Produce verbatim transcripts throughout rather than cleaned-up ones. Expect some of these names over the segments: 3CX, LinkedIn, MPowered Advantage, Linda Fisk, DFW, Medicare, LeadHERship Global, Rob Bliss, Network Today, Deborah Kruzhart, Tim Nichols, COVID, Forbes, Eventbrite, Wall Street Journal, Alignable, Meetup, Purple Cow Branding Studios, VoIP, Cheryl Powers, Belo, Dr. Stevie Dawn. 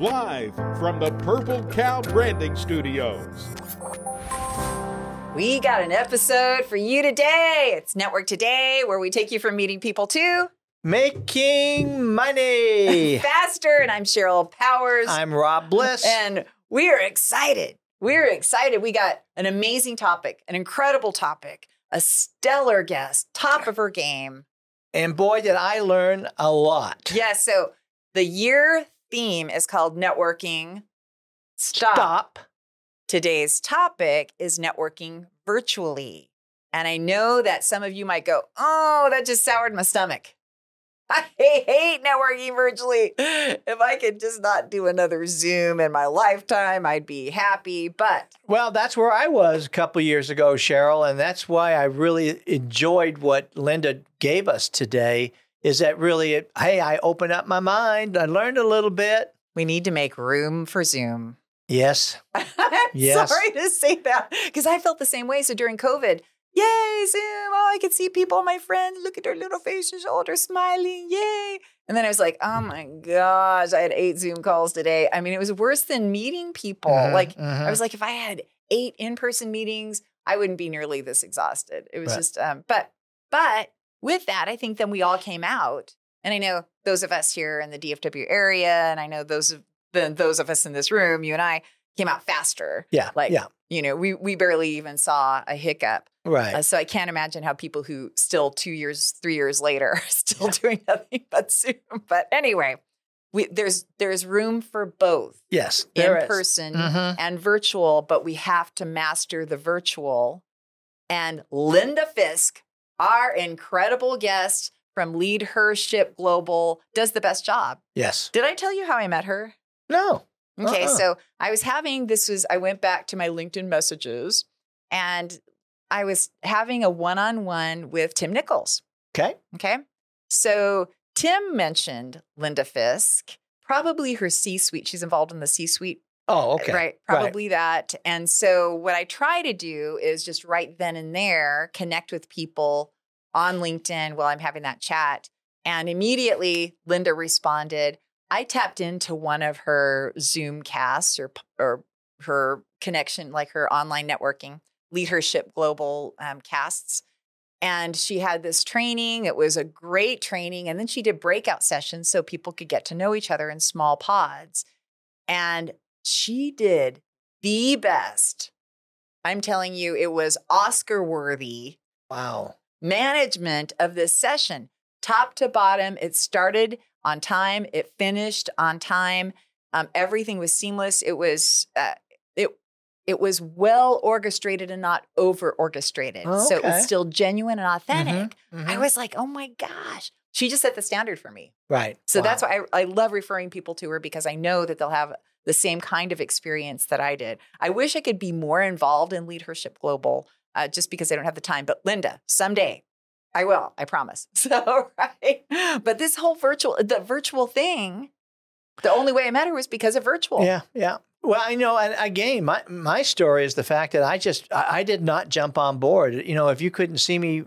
live from the Purple Cow Branding Studios. We got an episode for you today. It's Network Today, where we take you from meeting people to making money faster. And I'm Cheryl Powers. I'm Rob Bliss. And we are excited. We're excited. We got an amazing topic, an incredible topic, a stellar guest, top of her game. And boy, did I learn a lot. Yeah, so the year theme is called Networking Stop. Stop. Today's topic is networking virtually. And I know that some of you might go, oh, that just soured my stomach. I hate networking virtually. If I could just not do another Zoom in my lifetime, I'd be happy, but... Well, that's where I was a couple years ago, Cheryl, and that's why I really enjoyed what Linda gave us today, is that really, it, hey, I opened up my mind. I learned a little bit. We need to make room for Zoom. Yes. I'm yes. sorry to say that, because I felt the same way. So during COVID... Yay, Zoom. Oh, I can see people, my friends. Look at their little faces. Oh, they're smiling. Yay. And then I was like, oh, my gosh, I had eight Zoom calls today. I mean, it was worse than meeting people. Uh-huh, like, uh-huh. I was like, if I had eight in-person meetings, I wouldn't be nearly this exhausted. It was right. just, um, but, but with that, I think then we all came out. And I know those of us here in the D F W area, and I know those of the, those of us in this room, you and I, came out faster. Yeah. Like, yeah. you know, we, we barely even saw a hiccup. Right. Uh, so I can't imagine how people who still two years, three years later are still yeah. doing nothing but Zoom. But anyway, we, there's there's room for both. Yes, there is. In person mm-hmm. and virtual, but we have to master the virtual. And Linda Fisk, our incredible guest from LeadHERship Global, does the best job. Yes. Did I tell you how I met her? No. Okay, uh-uh. so I was having, this was, I went back to my LinkedIn messages, and I was having a one-on-one with Tim Nichols. Okay. Okay. So Tim mentioned Linda Fisk, probably her C-suite. She's involved in the C-suite. Oh, okay. Right. Probably right. that. And so what I try to do is just right then and there, connect with people on LinkedIn while I'm having that chat. And immediately Linda responded. I tapped into one of her Zoom casts or or her connection, like her online networking, LeadHERship Global um, casts. And she had this training. It was a great training. And then she did breakout sessions so people could get to know each other in small pods. And she did the best. I'm telling you, it was Oscar-worthy. Wow. Management of this session. Top to bottom, it started on time. It finished on time. Um, everything was seamless. It was uh, it it was well orchestrated and not over orchestrated. Oh, okay. So it was still genuine and authentic. Mm-hmm, mm-hmm. I was like, oh my gosh, she just set the standard for me. Right. So wow. that's why I, I love referring people to her, because I know that they'll have the same kind of experience that I did. I wish I could be more involved in LeadHERship Global, uh, just because I don't have the time. But Linda, someday. I will, I promise. So, right? But this whole virtual, the virtual thing, the only way I met her was because of virtual. Yeah, yeah. Well, I know, and again, my, my story is the fact that I just, I, I did not jump on board. You know, if you couldn't see me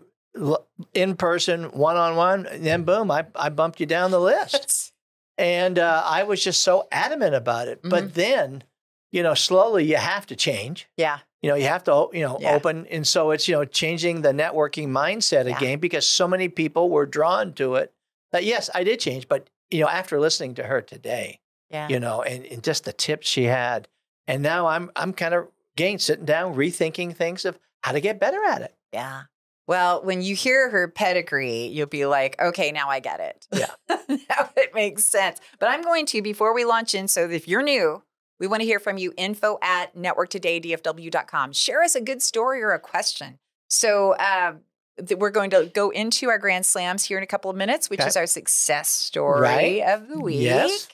in person, one-on-one, then boom, I, I bumped you down the list. And uh, I was just so adamant about it. Mm-hmm. But then, you know, slowly you have to change. Yeah. You know, you have to, you know, yeah. open. And so it's, you know, changing the networking mindset yeah. again, because so many people were drawn to it. But yes, I did change. But, you know, after listening to her today, yeah. you know, and, and just the tips she had. And now I'm I'm kind of, again, sitting down, rethinking things of how to get better at it. Yeah. Well, when you hear her pedigree, you'll be like, okay, now I get it. Yeah. Now it makes sense. But I'm going to, before we launch in, so if you're new, we want to hear from you, info at network today d f w dot com. Share us a good story or a question. So uh, th- we're going to go into our Grand Slams here in a couple of minutes, which okay. is our success story right. of the week. Yes.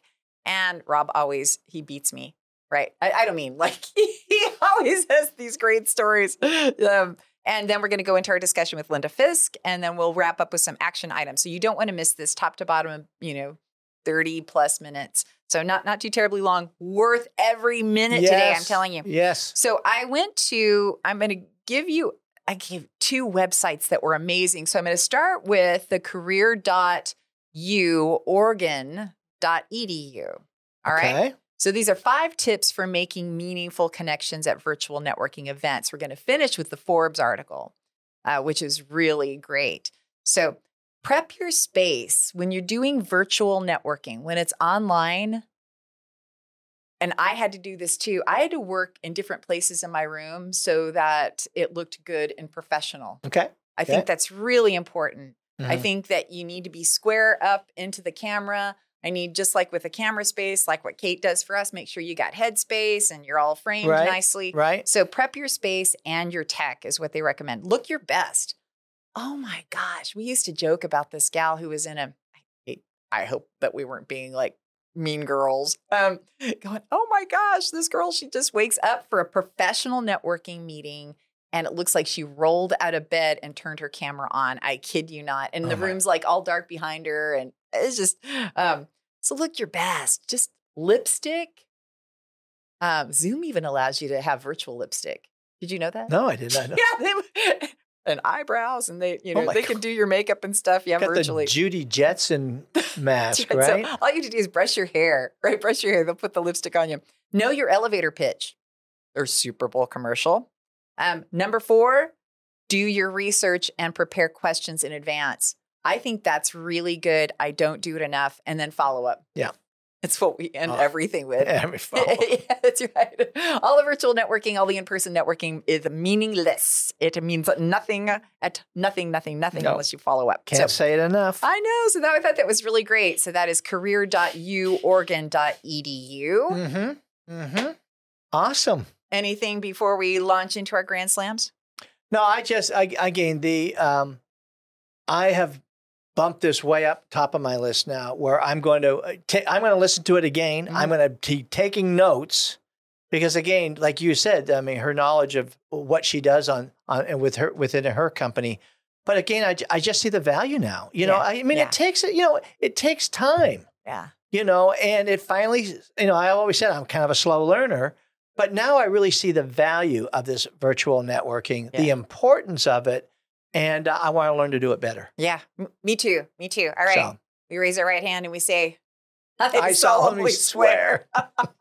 And Rob always, he beats me, right? I, I don't mean like, he, he always has these great stories. Um, and then we're going to go into our discussion with Linda Fisk, and then we'll wrap up with some action items. So you don't want to miss this top to bottom, you know, thirty plus minutes. So not not too terribly long, worth every minute yes. today, I'm telling you. Yes. So I went to, I'm going to give you, I gave two websites that were amazing. So I'm going to start with the career dot u oregon dot e d u. All okay. right. So these are five tips for making meaningful connections at virtual networking events. We're going to finish with the Forbes article, uh, which is really great. So prep your space when you're doing virtual networking, when it's online. And I had to do this too. I had to work in different places in my room so that it looked good and professional. Okay. I okay. think that's really important. Mm-hmm. I think that you need to be square up into the camera. I need, just like with the camera space, like what Kate does for us, make sure you got headspace and you're all framed right. nicely. Right. So prep your space and your tech is what they recommend. Look your best. Oh my gosh. We used to joke about this gal who was in a, I hope that we weren't being like mean girls, um, going, oh my gosh, this girl, she just wakes up for a professional networking meeting and it looks like she rolled out of bed and turned her camera on. I kid you not. And oh the my. room's like all dark behind her. And it's just, um, so look your best, just lipstick. Um, Zoom even allows you to have virtual lipstick. Did you know that? No, I did not know. yeah. They, and eyebrows, and they, you know, oh they God. can do your makeup and stuff. Yeah, got virtually. The Judy Jetson mask, right? So all you have to do is brush your hair, right? Brush your hair. They'll put the lipstick on you. Know your elevator pitch or Super Bowl commercial. Um, number four, do your research and prepare questions in advance. I think that's really good. I don't do it enough. And then follow up. Yeah. It's what we end oh, everything with. Every follow-up. Yeah, that's right. All the virtual networking, all the in-person networking is meaningless. It means nothing at nothing, nothing, nothing nope. unless you follow up. Can't so, say it enough. I know. So that, I thought that was really great. So that is career dot u oregon dot e d u. Mm-hmm. Mm-hmm. Awesome. Anything before we launch into our Grand Slams? No, I just, I, again, the, um, I have bump this way up top of my list now, where I'm going to t- I'm going to listen to it again. Mm-hmm. I'm going to be taking notes because, again, like you said, I mean, her knowledge of what she does on on and with her within her company. But again, I, I just see the value now. You yeah. know, I mean, yeah. it takes you know it takes time. Yeah. You know, and it finally, you know, I always said I'm kind of a slow learner, but now I really see the value of this virtual networking, yeah. the importance of it. And uh, I want to learn to do it better. Yeah, M- me too. Me too. All right. So, we raise our right hand and we say, I, I solemnly swear. swear. All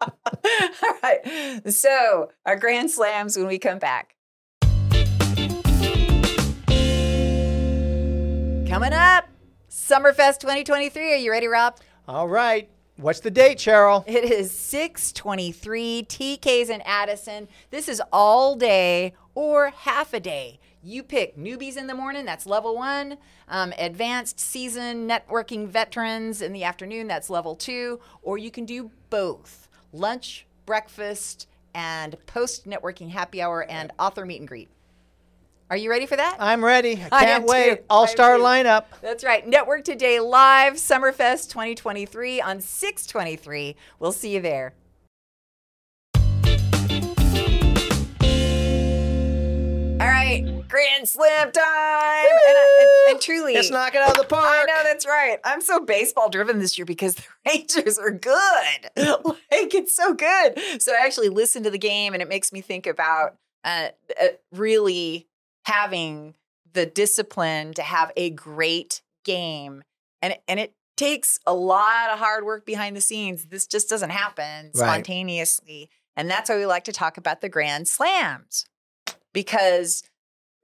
right. So our Grand Slams when we come back. Coming up, Summerfest twenty twenty-three. Are you ready, Rob? All right. What's the date, Cheryl? It is six twenty-three, T K's in Addison. This is all day or half a day. You pick newbies in the morning, that's level one, um, advanced seasoned networking veterans in the afternoon, that's level two, or you can do both, lunch, breakfast, and post-networking happy hour and author meet and greet. Are you ready for that? I'm ready. I can't I wait. Too. All-star lineup. That's right. Network Today Live, Summerfest twenty twenty-three on six twenty-three. We'll see you there. All right, Grand Slam time, and, and, and truly, it's knocking out of the park. I know, that's right. I'm so baseball driven this year because the Rangers are good. Like, it's so good. So I actually listened to the game, and it makes me think about uh, uh, really having the discipline to have a great game, and and it takes a lot of hard work behind the scenes. This just doesn't happen spontaneously, right. And that's why we like to talk about the Grand Slams. Because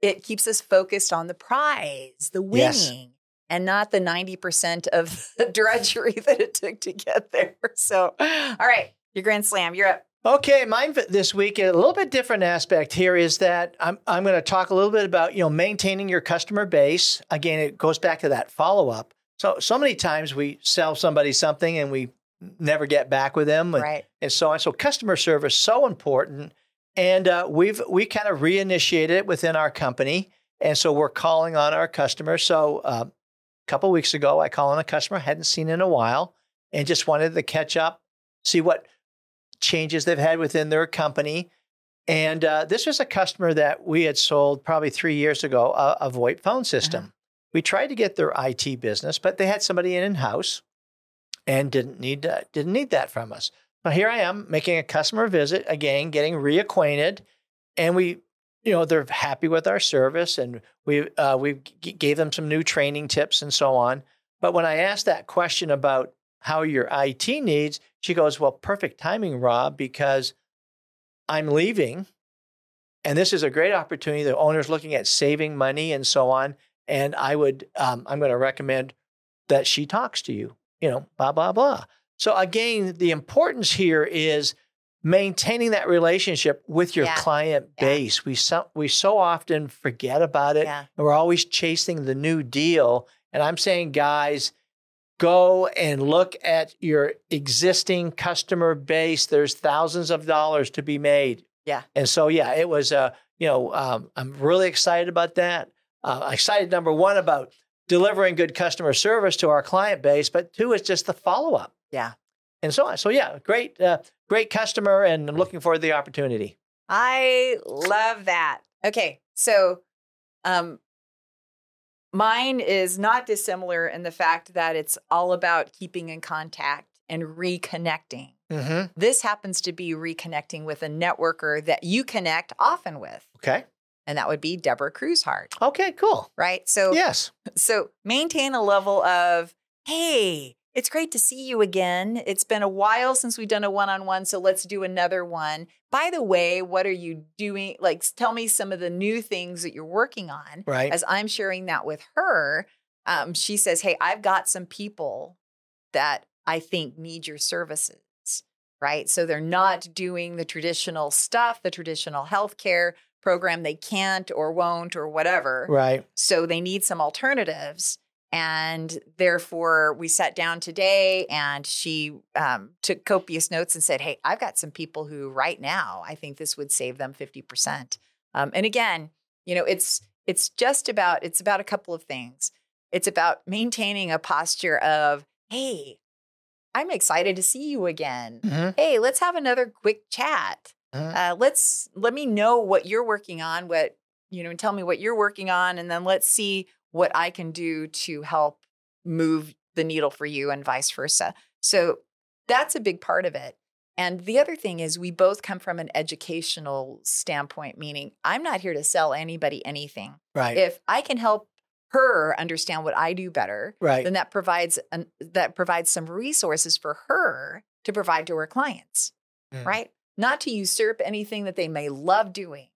it keeps us focused on the prize, the winning, yes. and not the ninety percent of the drudgery that it took to get there. So, all right, your Grand Slam, you're up. Okay, mine this week, a little bit different aspect here is that I'm I'm going to talk a little bit about, you know, maintaining your customer base. Again, it goes back to that follow-up. So, so many times we sell somebody something and we never get back with them and, right. and so on. So customer service, so important. And uh, we've we kind of reinitiated it within our company, and so we're calling on our customers. So uh, a couple of weeks ago, I called on a customer I hadn't seen in a while, and just wanted to catch up, see what changes they've had within their company. And uh, this was a customer that we had sold probably three years ago a, a VoIP phone system. Mm-hmm. We tried to get their I T business, but they had somebody in in house, and didn't need uh, didn't need that from us. Well, here I am making a customer visit, again, getting reacquainted, and we, you know, they're happy with our service, and we uh, we g- gave them some new training tips and so on. But when I asked that question about how your I T needs. She goes, well, perfect timing, Rob, because I'm leaving. And this is a great opportunity. The owner's looking at saving money and so on. And I would, um, I'm going to recommend that she talks to you, you know, blah, blah, blah. So again, the importance here is maintaining that relationship with your yeah. client base. Yeah. We, so, we so often forget about it. Yeah. And we're always chasing the new deal. And I'm saying, guys, go and look at your existing customer base. There's thousands of dollars to be made. Yeah. And so, yeah, it was, uh, you know, um, I'm really excited about that. Uh, excited, number one, about delivering good customer service to our client base, but two is just the follow-up. Yeah. And so on. So, yeah, great, uh, great customer, and I'm looking forward to the opportunity. I love that. Okay. So um, mine is not dissimilar in the fact that it's all about keeping in contact and reconnecting. Mm-hmm. This happens to be reconnecting with a networker that you connect often with. Okay. And that would be Deborah Kruzhart. Okay, cool. Right? So, yes. So maintain a level of, hey, it's great to see you again. It's been a while since we've done a one-on-one, so let's do another one. By the way, what are you doing? Like, tell me some of the new things that you're working on. Right. As I'm sharing that with her, um, she says, hey, I've got some people that I think need your services, right? So they're not doing the traditional stuff, the traditional healthcare program. They can't or won't or whatever. Right. So they need some alternatives. And therefore, we sat down today and she um, took copious notes and said, hey, I've got some people who right now, I think this would save them fifty percent. Um, and again, you know, it's it's just about, it's about a couple of things. It's about maintaining a posture of, hey, I'm excited to see you again. Mm-hmm. Hey, let's have another quick chat. Uh, let's let me know what you're working on, what, you know, tell me what you're working on, and then let's see what I can do to help move the needle for you and vice versa. So that's a big part of it. And the other thing is we both come from an educational standpoint, meaning I'm not here to sell anybody anything. Right. If I can help her understand what I do better, right, then that provides an, that provides some resources for her to provide to her clients, mm. right? Not to usurp anything that they may love doing,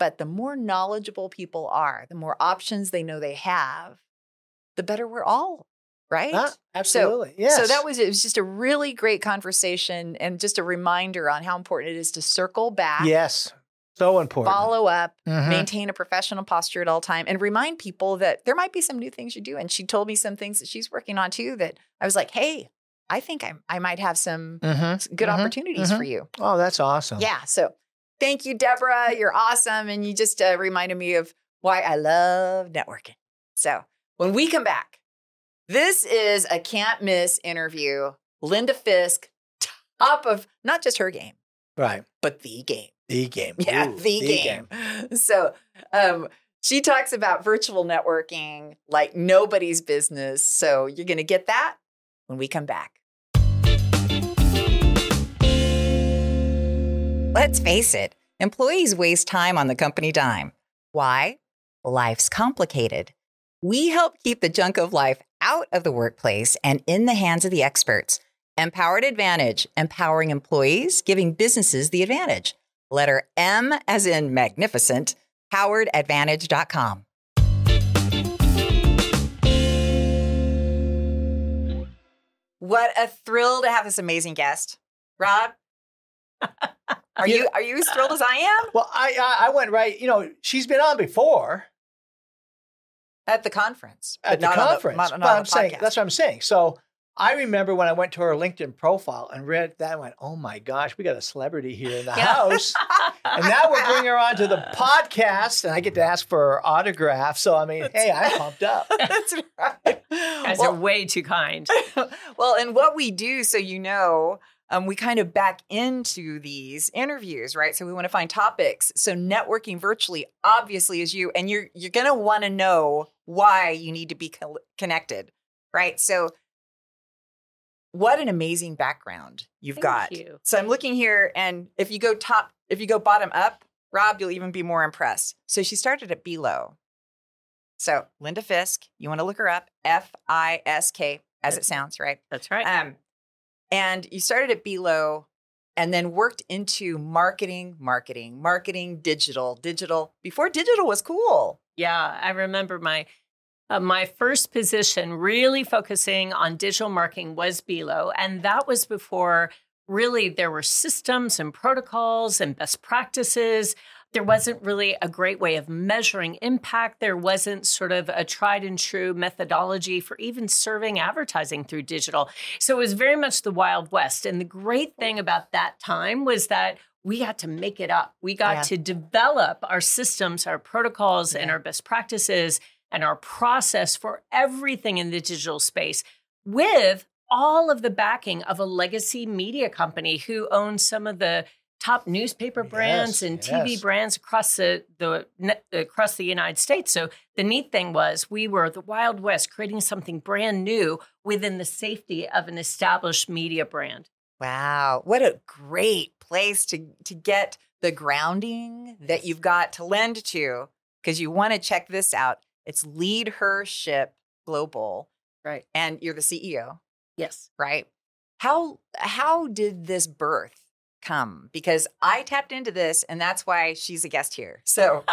but the more knowledgeable people are, the more options they know they have, the better we're all, right? Ah, absolutely, so, yes. So that was, it was just a really great conversation and just a reminder on how important it is to circle back. Yes, so important. Follow up, mm-hmm. maintain a professional posture at all time, and remind people that there might be some new things you do. And she told me some things that she's working on too that I was like, hey, I think I, I might have some mm-hmm, good mm-hmm, opportunities mm-hmm. for you. Oh, that's awesome. Yeah. So thank you, Deborah. You're awesome. And you just uh, reminded me of why I love networking. So when we come back, this is a can't miss interview. Linda Fisk, top of not just her game. Right. But the game. The game. Yeah, Ooh, the, the game. game. So um, she talks about virtual networking like nobody's business. So you're going to get that when we come back. Let's face it, employees waste time on the company dime. Why? Life's complicated. We help keep the junk of life out of the workplace and in the hands of the experts. MPowered Advantage, empowering employees, giving businesses the advantage. Letter M as in magnificent, powered advantage dot com. What a thrill to have this amazing guest. Rob, Are you, you are you as thrilled as I am? Well, I, I I went right. You know, she's been on before at the conference. At the conference, on the, not, not I'm saying, that's what I'm saying. So I remember when I went to her LinkedIn profile and read that, and went, "Oh my gosh, we got a celebrity here in the yeah. house!" And now we're bringing her onto the podcast, and I get to ask for her autograph. So I mean, that's, hey, I'm pumped up. That's right. Guys well, are way too kind. Well, and what we do, so you know. Um, we kind of back into these interviews, right? So we want to find topics. So networking virtually, obviously, is you, and you're you're going to want to know why you need to be co- connected, right? So what an amazing background you've Thank got. You. So I'm looking here, and if you go top, if you go bottom up, Rob, you'll even be more impressed. So she started at Belo. So Linda Fisk, you want to look her up, F I S K, as that's, it sounds, right? That's right. Um, and you started at Belo and then worked into marketing, marketing, marketing, digital, digital, before digital was cool. Yeah, I remember my uh, my first position really focusing on digital marketing was Belo, and that was before really there were systems and protocols and best practices. There wasn't really a great way of measuring impact. There wasn't sort of a tried and true methodology for even serving advertising through digital. So it was very much the Wild West. And the great thing about that time was that we got to make it up. We got yeah. to develop our systems, our protocols, yeah. and our best practices and our process for everything in the digital space with all of the backing of a legacy media company who owns some of the top newspaper brands yes, and T V yes. brands across the, the across the United States. So the neat thing was we were the Wild West, creating something brand new within the safety of an established media brand. Wow. What a great place to, to get the grounding that you've got to lend to, because you want to check this out. It's LeadHERship Global. Right. And you're the C E O. Yes. Right. How how did this birth come? Because I tapped into this and that's why she's a guest here. So,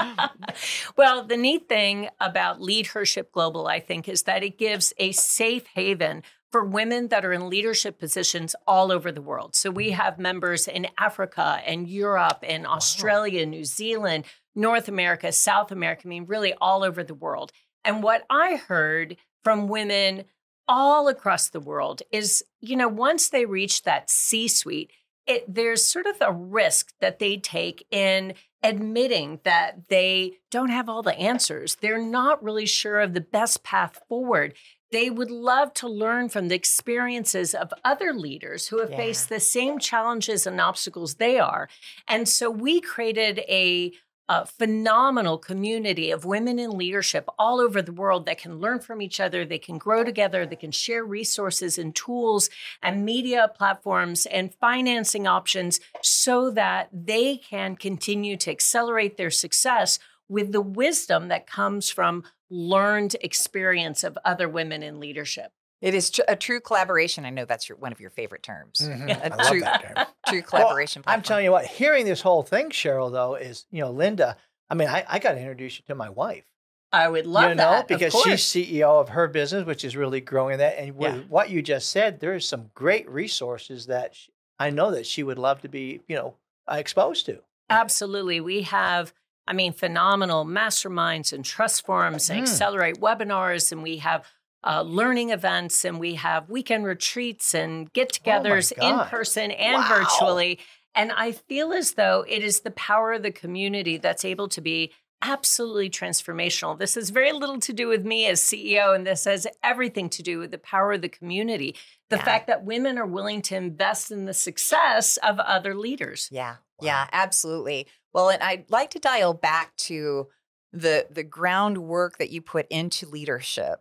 well, the neat thing about LeadHERship Global, I think, is that it gives a safe haven for women that are in leadership positions all over the world. So we have members in Africa and Europe and Australia, New Zealand, North America, South America, I mean, really all over the world. And what I heard from women all across the world is, you know, once they reach that C-suite, It, there's sort of a risk that they take in admitting that they don't have all the answers. They're not really sure of the best path forward. They would love to learn from the experiences of other leaders who have yeah. faced the same challenges and obstacles they are. And so we created a, a phenomenal community of women in leadership all over the world that can learn from each other. They can grow together. They can share resources and tools and media platforms and financing options so that they can continue to accelerate their success with the wisdom that comes from learned experience of other women in leadership. It is tr- a true collaboration. I know that's your, one of your favorite terms. Mm-hmm. Yeah. A true, term. true collaboration. Well, I'm telling you what, hearing this whole thing, Cheryl, though, is, you know, Linda, I mean, I, I got to introduce you to my wife. I would love you know, that. Because she's C E O of her business, which is really growing that. And with yeah. what you just said, there is some great resources that she, I know that she would love to be, you know, exposed to. Absolutely. We have, I mean, phenomenal masterminds and trust forums mm. and accelerate webinars. And we have Uh, learning events, and we have weekend retreats and get-togethers oh in person and wow. virtually. And I feel as though it is the power of the community that's able to be absolutely transformational. This has very little to do with me as C E O, and this has everything to do with the power of the community. The yeah. fact that women are willing to invest in the success of other leaders. Yeah, wow. yeah, absolutely. Well, and I'd like to dial back to the the groundwork that you put into leadership.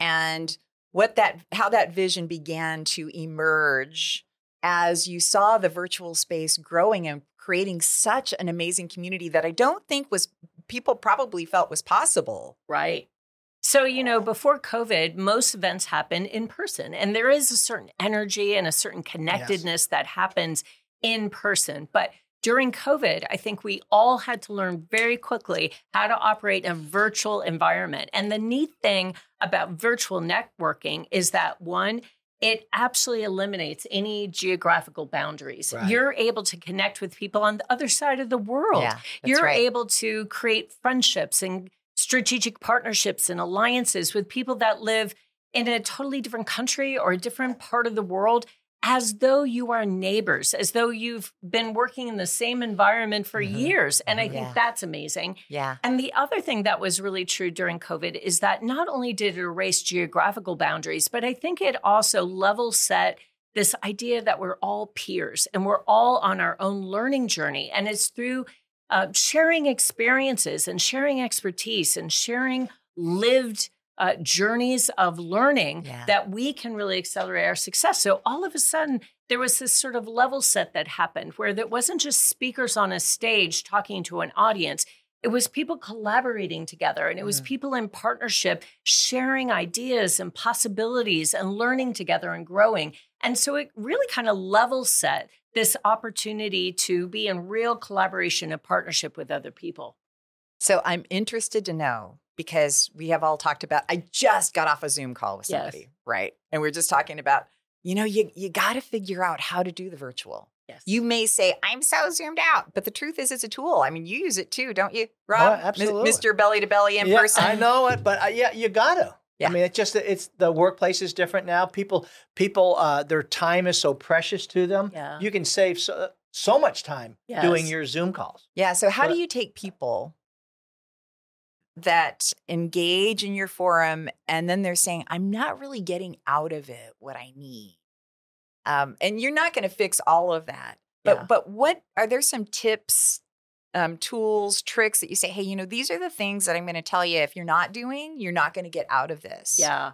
And what that, how that vision began to emerge as you saw the virtual space growing and creating such an amazing community that I don't think was, people probably felt was possible. Right. So, you know, before COVID, most events happen in person, and there is a certain energy and a certain connectedness yes. that happens in person. But during COVID, I think we all had to learn very quickly how to operate in a virtual environment. And the neat thing about virtual networking is that, one, it absolutely eliminates any geographical boundaries. Right. You're able to connect with people on the other side of the world. Yeah, You're right. able to create friendships and strategic partnerships and alliances with people that live in a totally different country or a different part of the world, as though you are neighbors, as though you've been working in the same environment for mm-hmm. years. And I think yeah. that's amazing. Yeah. And the other thing that was really true during COVID is that not only did it erase geographical boundaries, but I think it also level set this idea that we're all peers and we're all on our own learning journey. And it's through uh, sharing experiences and sharing expertise and sharing lived Uh, journeys of learning yeah. that we can really accelerate our success. So all of a sudden, there was this sort of level set that happened where there wasn't just speakers on a stage talking to an audience. It was people collaborating together, and it was mm-hmm. people in partnership sharing ideas and possibilities and learning together and growing. And so it really kind of level set this opportunity to be in real collaboration and partnership with other people. So I'm interested to know, because we have all talked about, I just got off a Zoom call with somebody, yes. right? And we we're just talking about, you know, you, you got to figure out how to do the virtual. Yes. You may say, I'm so zoomed out, but the truth is it's a tool. I mean, you use it too, don't you, Rob? Oh, absolutely. Mister Belly to Belly in yeah, person. I know it, but uh, yeah, you got to. Yeah. I mean, it's just, it's the workplace is different now. People, people, uh, their time is so precious to them. Yeah. You can save so, so much time yes. doing your Zoom calls. Yeah. So how but, do you take people that engage in your forum and then they're saying, I'm not really getting out of it what I need? Um, and you're not going to fix all of that, but yeah. but what are there some tips, um, tools, tricks that you say, hey, you know, these are the things that I'm going to tell you if you're not doing, you're not going to get out of this. Yeah.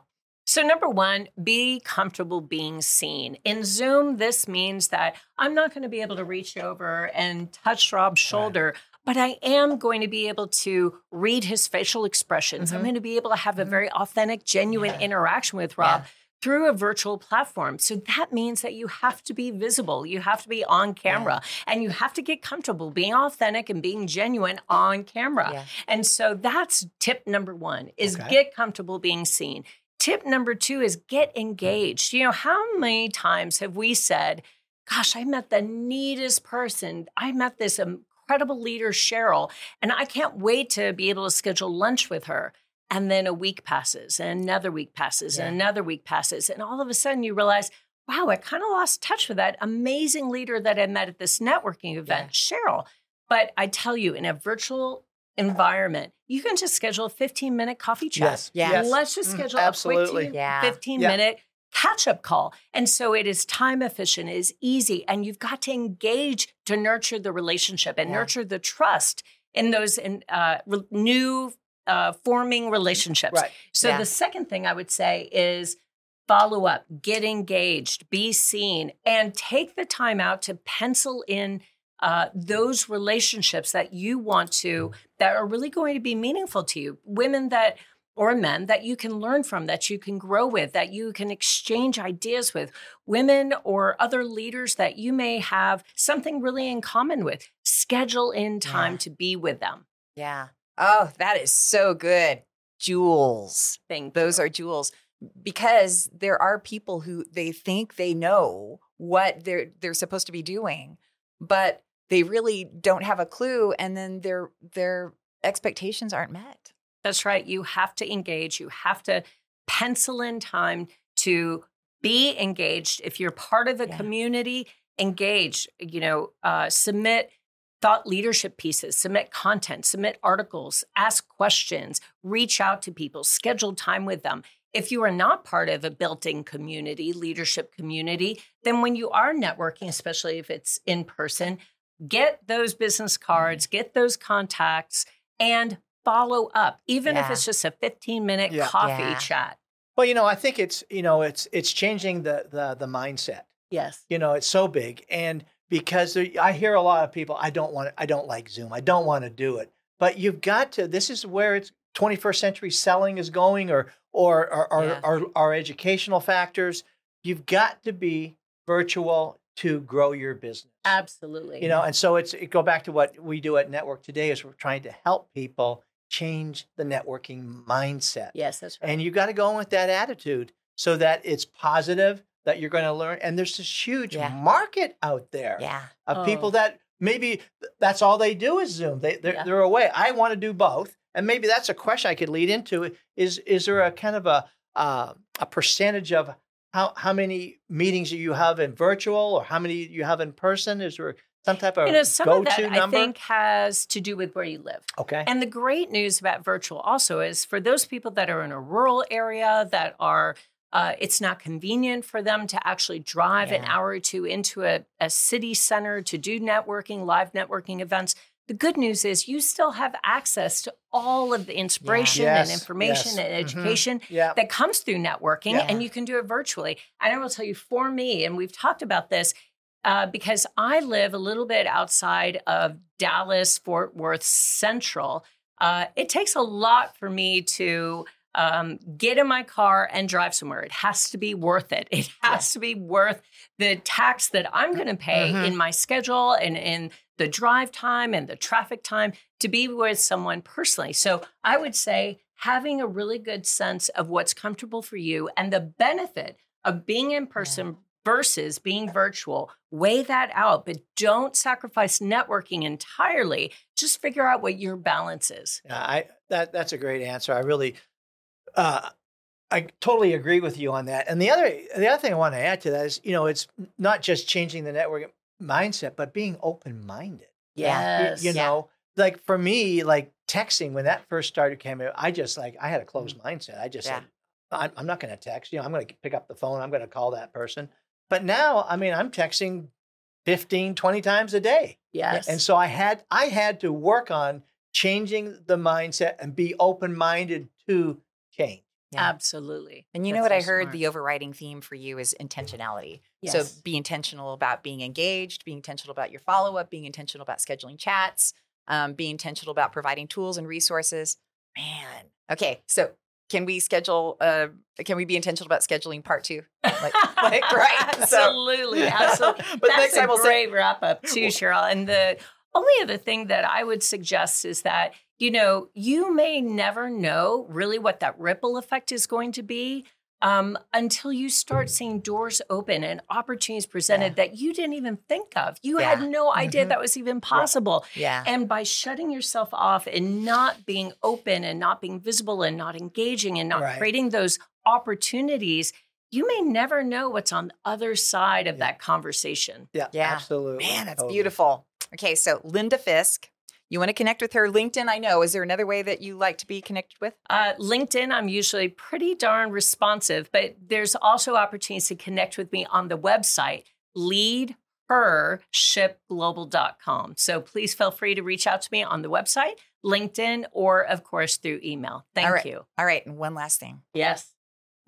So number one, be comfortable being seen. In Zoom, this means that I'm not going to be able to reach over and touch Rob's shoulder, right. but I am going to be able to read his facial expressions. Mm-hmm. I'm going to be able to have mm-hmm. a very authentic, genuine yeah. interaction with Rob. Yeah. through a virtual platform. So that means that you have to be visible. You have to be on camera yeah. and you have to get comfortable being authentic and being genuine on camera. Yeah. And so that's tip number one is okay. get comfortable being seen. Tip number two is get engaged. You know, how many times have we said, gosh, I met the neatest person. I met this incredible leader, Cheryl, and I can't wait to be able to schedule lunch with her. And then a week passes and another week passes yeah. and another week passes. And all of a sudden you realize, wow, I kind of lost touch with that amazing leader that I met at this networking event, yeah. Cheryl. But I tell you, in a virtual environment, you can just schedule a fifteen-minute coffee chat. Yes, yes. Let's just schedule mm, absolutely. a fifteen-minute yeah. catch-up call. And so it is time efficient, it is easy, and you've got to engage to nurture the relationship and yeah. nurture the trust in those in, uh, re- new Uh, forming relationships. Right. So yeah. the second thing I would say is follow up, get engaged, be seen, and take the time out to pencil in uh, those relationships that you want to, that are really going to be meaningful to you. Women that, or men that you can learn from, that you can grow with, that you can exchange ideas with. Women or other leaders that you may have something really in common with. Schedule in time yeah. to be with them. Yeah. Oh, that is so good. Jewels. Thank Those you. Are jewels, because there are people who they think they know what they're they're supposed to be doing, but they really don't have a clue, and then their their expectations aren't met. That's right. You have to engage. You have to pencil in time to be engaged. If you're part of a yeah. community, engage, you know, uh, submit thought leadership pieces, submit content, submit articles, ask questions, reach out to people, schedule time with them. If you are not part of a built-in community, leadership community, then when you are networking, especially if it's in person, get those business cards, get those contacts, and follow up, even yeah. if it's just a fifteen-minute yeah. coffee yeah. chat. Well, you know, I think it's, you know, it's it's changing the the the mindset. Yes. You know, it's so big. And because there, I hear a lot of people, I don't want, I don't like Zoom. I don't want to do it. But you've got to. This is where it's twenty-first century selling is going, or or or our yeah. our educational factors. You've got to be virtual to grow your business. Absolutely. You know, and so it's it go back to what we do at Network Today is we're trying to help people change the networking mindset. Yes, that's right. And you've got to go in with that attitude so that it's positive, that you're going to learn. And there's this huge yeah. market out there yeah. of oh. people that maybe that's all they do is Zoom. They, they're, yeah. they're away. I want to do both. And maybe that's a question I could lead into is, is there a kind of a, uh, a percentage of how, how many meetings you have in virtual or how many you have in person? Is there some type of you know, some go-to of that, number? I think has to do with where you live. Okay. And the great news about virtual also is for those people that are in a rural area that are Uh, it's not convenient for them to actually drive yeah. an hour or two into a, a city center to do networking, live networking events. The good news is you still have access to all of the inspiration yeah. yes. and information yes. and education mm-hmm. yep. that comes through networking, yeah. and you can do it virtually. And I will tell you, for me, and we've talked about this, uh, because I live a little bit outside of Dallas, Fort Worth Central. Uh, it takes a lot for me to um, get in my car and drive somewhere. It has to be worth it. It has yeah. to be worth the tax that I'm going to pay mm-hmm. in my schedule and in the drive time and the traffic time to be with someone personally. So I would say having a really good sense of what's comfortable for you and the benefit of being in person yeah. versus being virtual, weigh that out, but don't sacrifice networking entirely. Just figure out what your balance is. Uh, I that that's a great answer. I really, uh, I totally agree with you on that. And the other the other thing I want to add to that is, you know, it's not just changing the network mindset, but being open minded. Yes, you, you yeah. know, like for me, like texting when that first started came out, I just like I had a closed mm-hmm. mindset. I just yeah. said, I'm not going to text, you know, I'm going to pick up the phone. I'm going to call that person. But now, I mean, I'm texting fifteen, twenty times a day. Yes. And so I had, I had to work on changing the mindset and be open-minded to change. Yeah. Absolutely. And you That's know what so I heard? Smart. The overriding theme for you is intentionality. Yes. So be intentional about being engaged, be intentional about your follow-up, being intentional about scheduling chats, um, be intentional about providing tools and resources. Man. Okay. So Can we schedule, uh, can we be intentional about scheduling part two? Like, like, right. Absolutely. So. Absolutely. But That's next time a we'll great say- wrap up too, Cheryl. And the only other thing that I would suggest is that, you know, you may never know really what that ripple effect is going to be um, until you start seeing doors open and opportunities presented yeah. that you didn't even think of. You yeah. had no idea mm-hmm. that was even possible. Yeah. And by shutting yourself off and not being open and not being visible and not engaging and not right. creating those opportunities, you may never know what's on the other side of yeah. that conversation. Yeah, yeah, absolutely. Man, that's totally. Beautiful. Okay, so Linda Fisk. You want to connect with her? LinkedIn, I know. Is there another way that you like to be connected with? Uh, LinkedIn, I'm usually pretty darn responsive, but there's also opportunities to connect with me on the website, lead her ship global dot com. So please feel free to reach out to me on the website, LinkedIn, or of course through email. Thank All right. you. All right. And one last thing. Yes.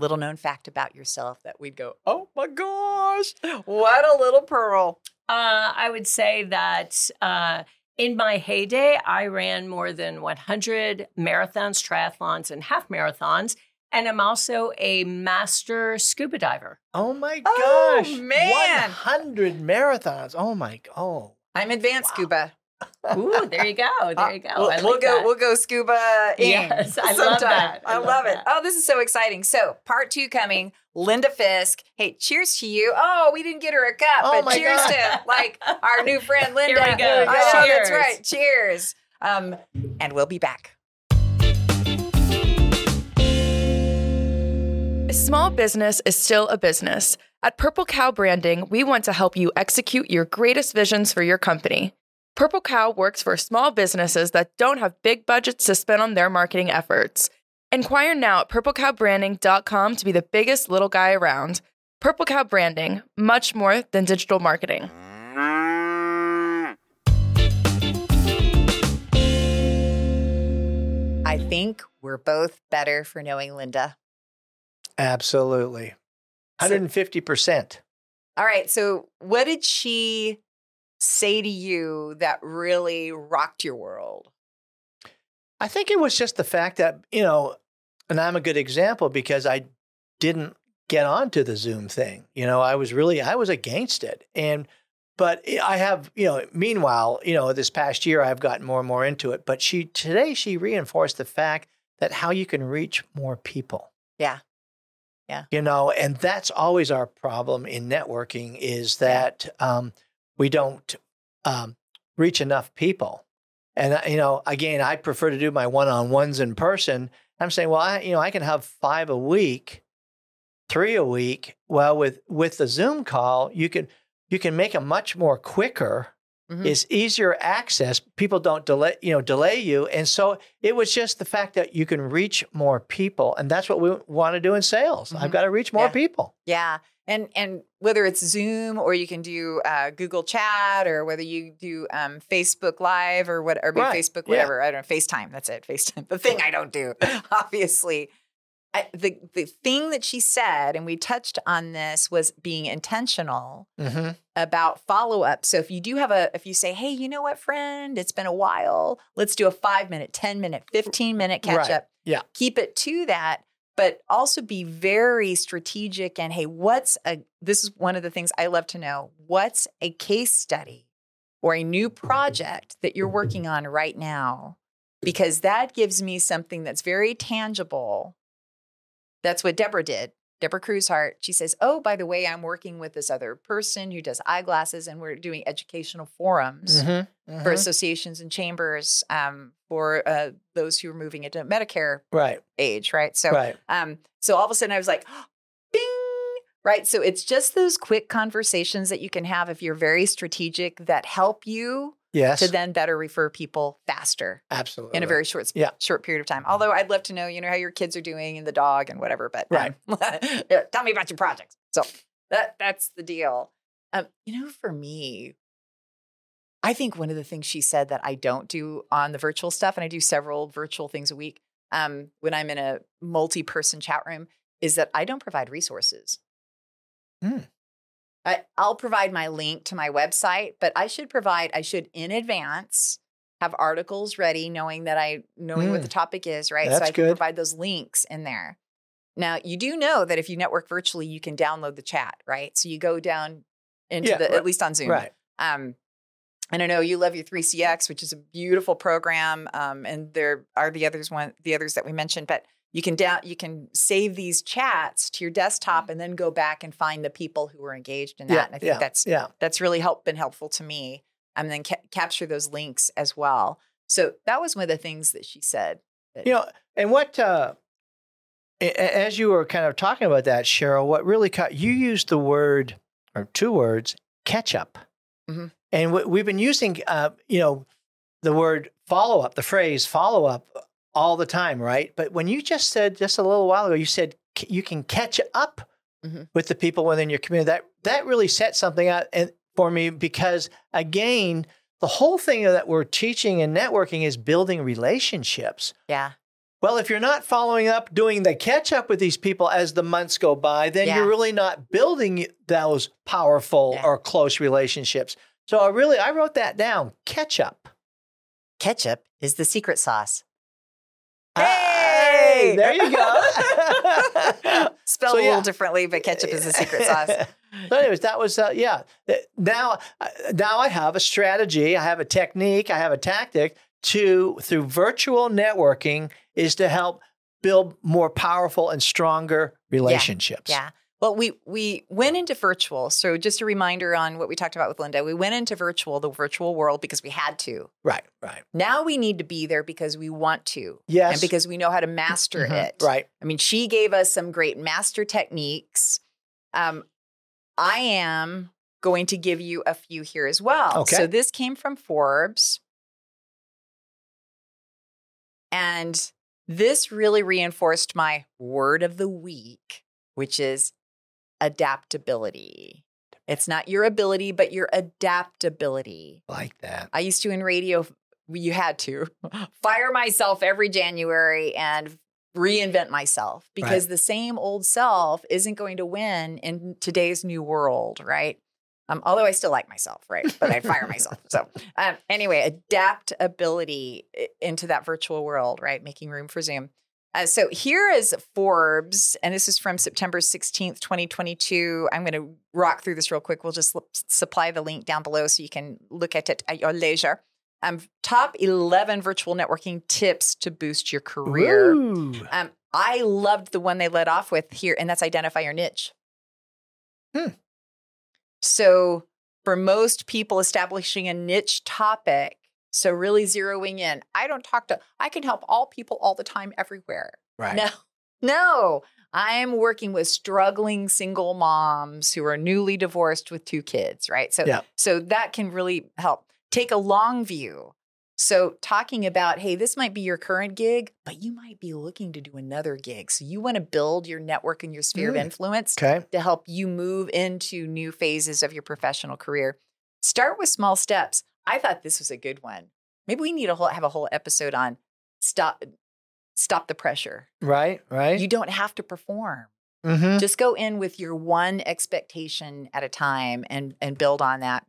Little known fact about yourself that we'd go, oh my gosh, what a little pearl. Uh, I would say that... Uh, In my heyday, I ran more than one hundred marathons, triathlons, and half marathons, and I'm also a master scuba diver. Oh my gosh. Oh, man. one hundred marathons. Oh my god. Oh. I'm advanced wow. scuba. Ooh, there you go. There you go. We'll, I like we'll go that. we'll go scuba in. Yes, I sometime. love that. I, I love, love it. That. Oh, this is so exciting. So, part two coming. Linda Fisk. Hey, cheers to you. Oh, we didn't get her a cup, oh but cheers God. to like our new friend Linda. Here we go. Here we go. I know, cheers. That's right. Cheers. Um, and we'll be back. A small business is still a business. At Purple Cow Branding, we want to help you execute your greatest visions for your company. Purple Cow works for small businesses that don't have big budgets to spend on their marketing efforts. Inquire now at purple cow branding dot com to be the biggest little guy around. Purple Cow Branding, much more than digital marketing. I think we're both better for knowing Linda. Absolutely. one hundred fifty percent. So, all right. So what did she... say to you that really rocked your world? I think it was just the fact that, you know, and I'm a good example because I didn't get onto the Zoom thing. You know, I was really, I was against it. And, but I have, you know, meanwhile, you know, this past year, I've gotten more and more into it. But she, today, she reinforced the fact that how you can reach more people. Yeah. Yeah. You know, and that's always our problem in networking is that, um, we don't um, reach enough people. And, you know, again, I prefer to do my one-on-ones in person. I'm saying, well, I, you know, I can have five a week, three a week. Well, with, with the Zoom call, you can, you can make them much more quicker. Mm-hmm. It's easier access. People don't delay, you know, delay you. And so it was just the fact that you can reach more people. And that's what we want to do in sales. Mm-hmm. I've got to reach more yeah. people. Yeah. And and whether it's Zoom or you can do uh, Google Chat or whether you do um, Facebook Live or what or right. Facebook whatever yeah. I don't know FaceTime that's it FaceTime the thing I don't do obviously I, the the thing that she said, and we touched on this, was being intentional mm-hmm. about follow-up. So if you do have a, if you say, hey, you know what, friend, it's been a while, let's do a five-minute, ten-minute, fifteen-minute catch-up. Right. Yeah. Keep it to that, but also be very strategic and, hey, what's a, this is one of the things I love to know, what's a case study or a new project that you're working on right now? Because that gives me something that's very tangible. That's what Deborah did. Deborah Kruzhart, she says, oh, by the way, I'm working with this other person who does eyeglasses, and we're doing educational forums mm-hmm, mm-hmm. for associations and chambers um, for uh, those who are moving into Medicare right. age, right? So, right. Um, so all of a sudden I was like, oh, bing, right? So it's just those quick conversations that you can have if you're very strategic that help you yes. to then better refer people faster. Absolutely. In a very short yeah. short period of time. Although I'd love to know, you know, how your kids are doing and the dog and whatever, but right. um, tell me about your projects. So that that's the deal. Um, you know, for me, I think one of the things she said that I don't do on the virtual stuff, and I do several virtual things a week um, when I'm in a multi-person chat room, is that I don't provide resources. Mm. I, I'll provide my link to my website, but I should provide, I should in advance have articles ready, knowing that I, knowing mm. what the topic is, right? That's so I can good. provide those links in there. Now, you do know that if you network virtually, you can download the chat, right? So you go down into yeah, the, right. at least on Zoom. Right. Um, and I know you love your three C X, which is a beautiful program. Um, and there are the others one, the others that we mentioned, but You can down, you can save these chats to your desktop and then go back and find the people who were engaged in that. Yeah, and I think yeah, that's yeah. that's really help, been helpful to me. And then ca- capture those links as well. So that was one of the things that she said. That, you know, and what uh, as you were kind of talking about that, Cheryl, what really caught you used the word or two words, catch up, mm-hmm. and we, we've been using uh, you know the word follow up, the phrase follow up. All the time, right? But when you just said, just a little while ago, you said c- you can catch up mm-hmm. with the people within your community. That that really set something out and, for me because, again, the whole thing that we're teaching in networking is building relationships. Yeah. Well, if you're not following up, doing the catch up with these people as the months go by, then yeah. you're really not building those powerful yeah. or close relationships. So I really, I wrote that down. Catch up. Ketchup is the secret sauce. Hey! There you go. Spelled so, yeah. a little differently, but ketchup is the secret sauce. So anyways, that was, uh, yeah. Now, now I have a strategy. I have a technique. I have a tactic to, through virtual networking, is to help build more powerful and stronger relationships. Yeah. yeah. Well, we we went into virtual. So just a reminder on what we talked about with Linda. We went into virtual, the virtual world, because we had to. Right, right. Now we need to be there because we want to. Yes. And because we know how to master mm-hmm. it. Right. I mean, she gave us some great master techniques. Um, I am going to give you a few here as well. Okay. So this came from Forbes. And this really reinforced my word of the week, which is adaptability. It's not your ability, but your adaptability. Like that. I used to in radio, you had to fire myself every January and reinvent myself because right. the same old self isn't going to win in today's new world, right? Um, although I still like myself, right? But I fire myself. So um, anyway, adaptability into that virtual world, right? Making room for Zoom. Uh, so here is Forbes, and this is from September sixteenth, twenty twenty-two. I'm going to rock through this real quick. We'll just l- supply the link down below so you can look at it at your leisure. Um, top eleven virtual networking tips to boost your career. Um, I loved the one they led off with here, and that's identify your niche. Hmm. So for most people, establishing a niche topic. So really zeroing in. I don't talk to, I can help all people all the time everywhere. Right. No, no. I'm working with struggling single moms who are newly divorced with two kids, right? So, yeah. so that can really help. Take a long view. So talking about, hey, this might be your current gig, but you might be looking to do another gig. So you want to build your network and your sphere mm. of influence okay. to help you move into new phases of your professional career. Start with small steps. I thought this was a good one. Maybe we need to have a whole episode on stop stop the pressure. Right, right. You don't have to perform. Mm-hmm. Just go in with your one expectation at a time and, and build on that.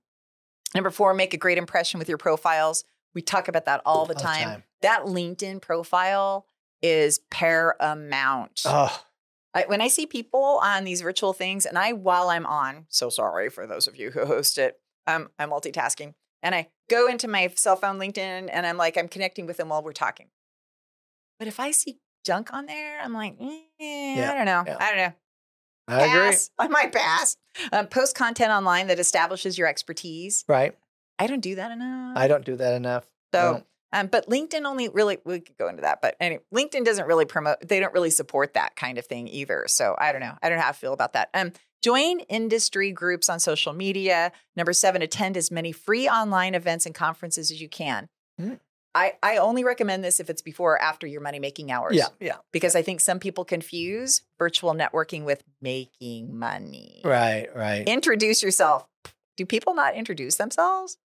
Number four, make a great impression with your profiles. We talk about that all the all time. time. That LinkedIn profile is paramount. Oh. I, when I see people on these virtual things, and I, while I'm on, so sorry for those of you who host it, um, I'm multitasking, and I go into my cell phone LinkedIn, and I'm like, I'm connecting with them while we're talking. But if I see junk on there, I'm like, eh, yeah, I don't know. Yeah. I don't know. I pass. agree. I might pass. Um, post content online that establishes your expertise. Right. I don't do that enough. I don't do that enough. So, um, but LinkedIn only really, we could go into that, but anyway, LinkedIn doesn't really promote, they don't really support that kind of thing either. So I don't know. I don't know how I feel about that. Um, join industry groups on social media. Number seven, attend as many free online events and conferences as you can. Mm. I, I only recommend this if it's before or after your money-making hours. Yeah, yeah. Because I think some people confuse virtual networking with making money. Right, right. Introduce yourself. Do people not introduce themselves?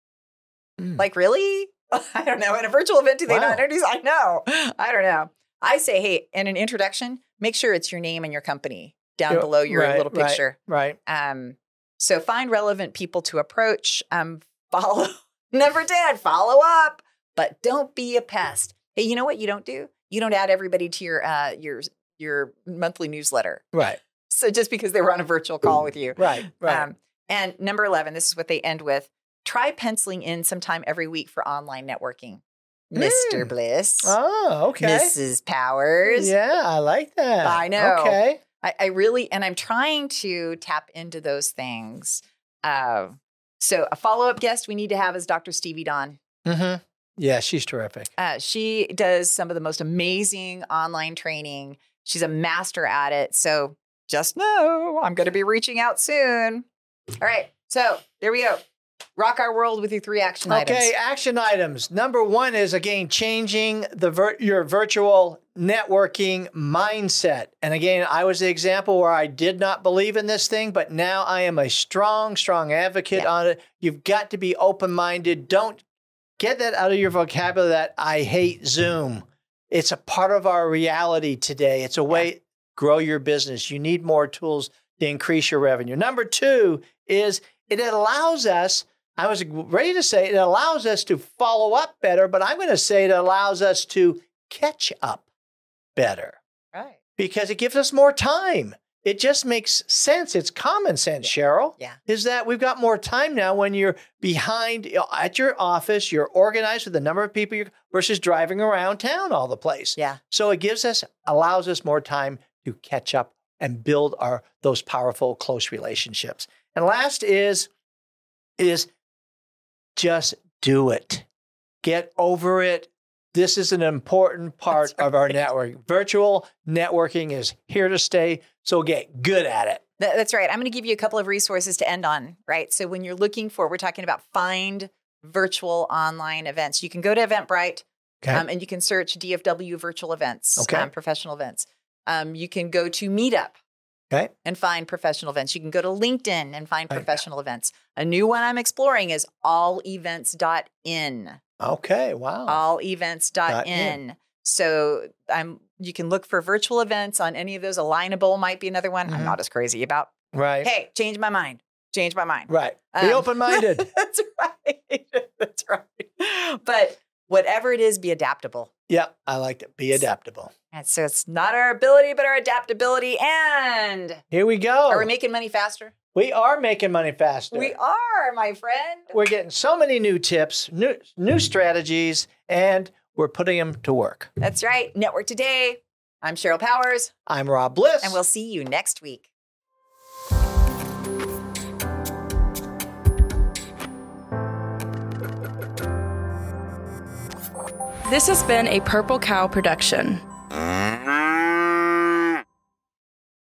Mm. Like, really? I don't know. In a virtual event, do they wow. not introduce? I know. I don't know. I say, hey, in an introduction, make sure it's your name and your company down You're, below your right, little picture. Right, right. Um, so find relevant people to approach. Um, follow. Never did. Follow up. But don't be a pest. Hey, you know what you don't do? You don't add everybody to your uh, your your monthly newsletter. Right. So just because they were on a virtual call with you. Right, right. Um, and number eleven, this is what they end with. Try penciling in sometime every week for online networking. Mm. Mister Bliss. Oh, okay. Missus Powers. Yeah, I like that. I know. Okay. I, I really, and I'm trying to tap into those things. Uh, so a follow-up guest we need to have is Doctor Stevie Dawn. Mm-hmm. Yeah, she's terrific. Uh, she does some of the most amazing online training. She's a master at it. So just know I'm going to be reaching out soon. All right. So there we go. Rock our world with your three action okay, items. Okay, action items. Number one is, again, changing the vir- your virtual networking mindset. And again, I was the example where I did not believe in this thing, but now I am a strong, strong advocate yeah. on it. You've got to be open-minded. Don't Get that out of your vocabulary that I hate Zoom. It's a part of our reality today. It's a way to grow your business. You need more tools to increase your revenue. Number two is it allows us, I was ready to say, it allows us to follow up better, but I'm going to say it allows us to catch up better. Right. Because it gives us more time. It just makes sense. It's common sense, yeah. Cheryl, yeah. is that we've got more time now when you're behind at your office, you're organized with the number of people you're versus driving around town all the place. Yeah. So it gives us, allows us more time to catch up and build our those powerful, close relationships. And last is, is just do it. Get over it. This is an important part That's of right. our network. Virtual networking is here to stay, so get good at it. That's right. I'm going to give you a couple of resources to end on, right? So when you're looking for, we're talking about find virtual online events. You can go to Eventbrite okay. um, and you can search D F W virtual events, okay. um, professional events. Um, you can go to Meetup okay. and find professional events. You can go to LinkedIn and find professional okay. events. A new one I'm exploring is all events dot in. Okay, wow. all events dot in. So I'm you can look for virtual events on any of those. Alignable might be another one. Mm-hmm. I'm not as crazy about. Right. Hey, change my mind. Change my mind. Right. Um, be open-minded. That's right. That's right. But whatever it is, be adaptable. Yeah, I like that. Be adaptable. And so it's not our ability, but our adaptability. And here we go. Are we making money faster? We are making money faster. We are, my friend. We're getting so many new tips, new new strategies, and we're putting them to work. That's right. Network Today. I'm Cheryl Powers. I'm Rob Bliss. And we'll see you next week. This has been a Purple Cow production.